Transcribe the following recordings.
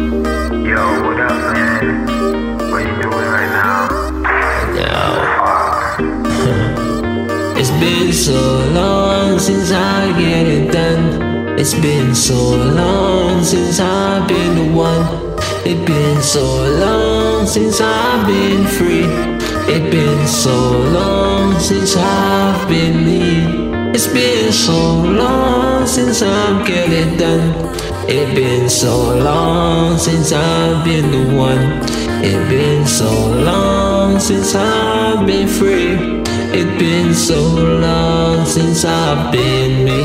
Yo, what up, man? What you doing right now? Yo. It's been so long since I get it done. It's been so long since I've been the one. It's been so long since I've been free. It's been so long since I've been me. It's been so long since I'm getting done. It's been so long since I've been the one. It's been so long since I've been free. It's been so long since I've been me.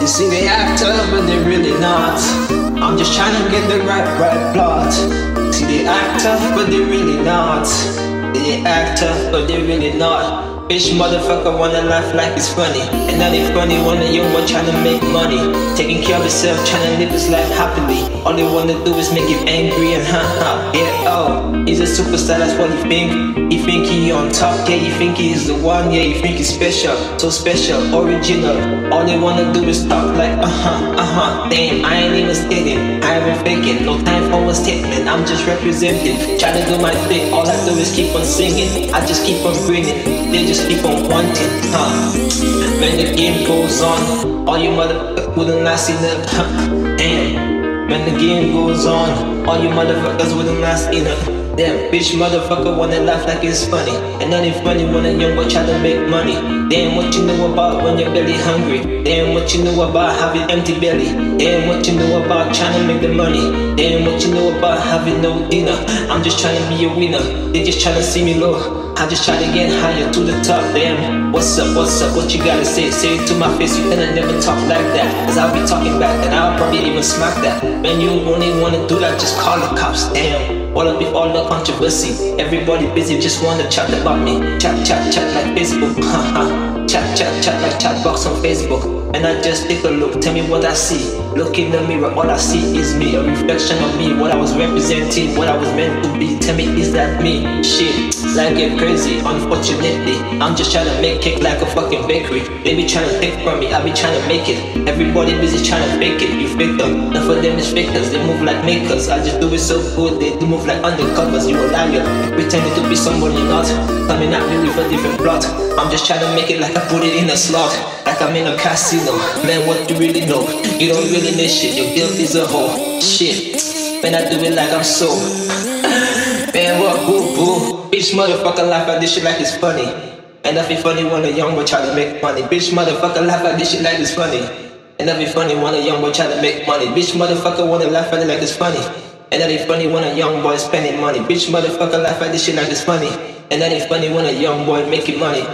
You see, they act tough, but they're really not. I'm just trying to get the right plot. See, they act tough, but they're really not. They act tough, but they're really not. Bitch, motherfucker wanna laugh like it's funny. And now they funny, wanna young one trying to make money. Taking care of himself, trying to live his life happily. All they wanna do is make him angry and ha-ha. Yeah, oh, he's a superstar, that's what he think. You think he on top, yeah, you think he's the one, yeah, you think he's special, so special, original. All they wanna do is talk like, damn, I ain't even stating, I ain't faking, no time for a statement, I'm just representing, trying to do my thing, all I do is keep on singing, I just keep on grinning, they just keep on wanting, When the game goes on, all you motherfuckers wouldn't last enough, damn. When the game goes on, all you motherfuckers wouldn't last enough. Damn, bitch, motherfucker wanna laugh like it's funny. And not even funny when a young boy try to make money. Damn, what you know about when your belly hungry. Damn, what you know about having empty belly. Damn, what you know about trying to make the money. Damn, what you know about having no dinner. I'm just trying to be a winner. They just trying to see me low. I just try to get higher to the top. Damn, what's up, what you gotta say? Say it to my face, you gonna never talk like that. Cause I'll be talking back and I'll probably even smack that. Man, you only wanna do that, just call the cops, damn. All of it, all the controversy. Everybody busy, just wanna chat about me. Chat like Facebook. Chat like chat box on Facebook. And I just take a look, tell me what I see. Look in the mirror, all I see is me. A reflection of me, what I was representing, what I was meant to be. Tell me, is that me? Shit, like get crazy, unfortunately. I'm just trying to make cake like a fucking bakery. They be trying to take from me, I be trying to make it. Everybody busy trying to fake it, you fake them. None of them is fakers, they move like makers. I just do it so good, they do move like undercovers, you a liar, pretending to be somebody you're not, coming at me with a different plot. I'm just trying to make it like I put it in a slot, like I'm in a casino. Man, what you really know? You don't really know shit, your guilt is a whore. Shit, man, I do it like I'm so. Man, what boo-boo? Bitch, motherfucker laugh at this shit like it's funny. And I feel funny when a young boy try to make money. Bitch, motherfucker laugh at this shit like it's funny. And I feel funny when a young boy try to make money. Bitch, motherfucker wanna laugh at it like it's funny. And that ain't funny when a young boy spending money. Bitch, motherfucker, laugh at this shit like it's funny. And that ain't funny when a young boy making money.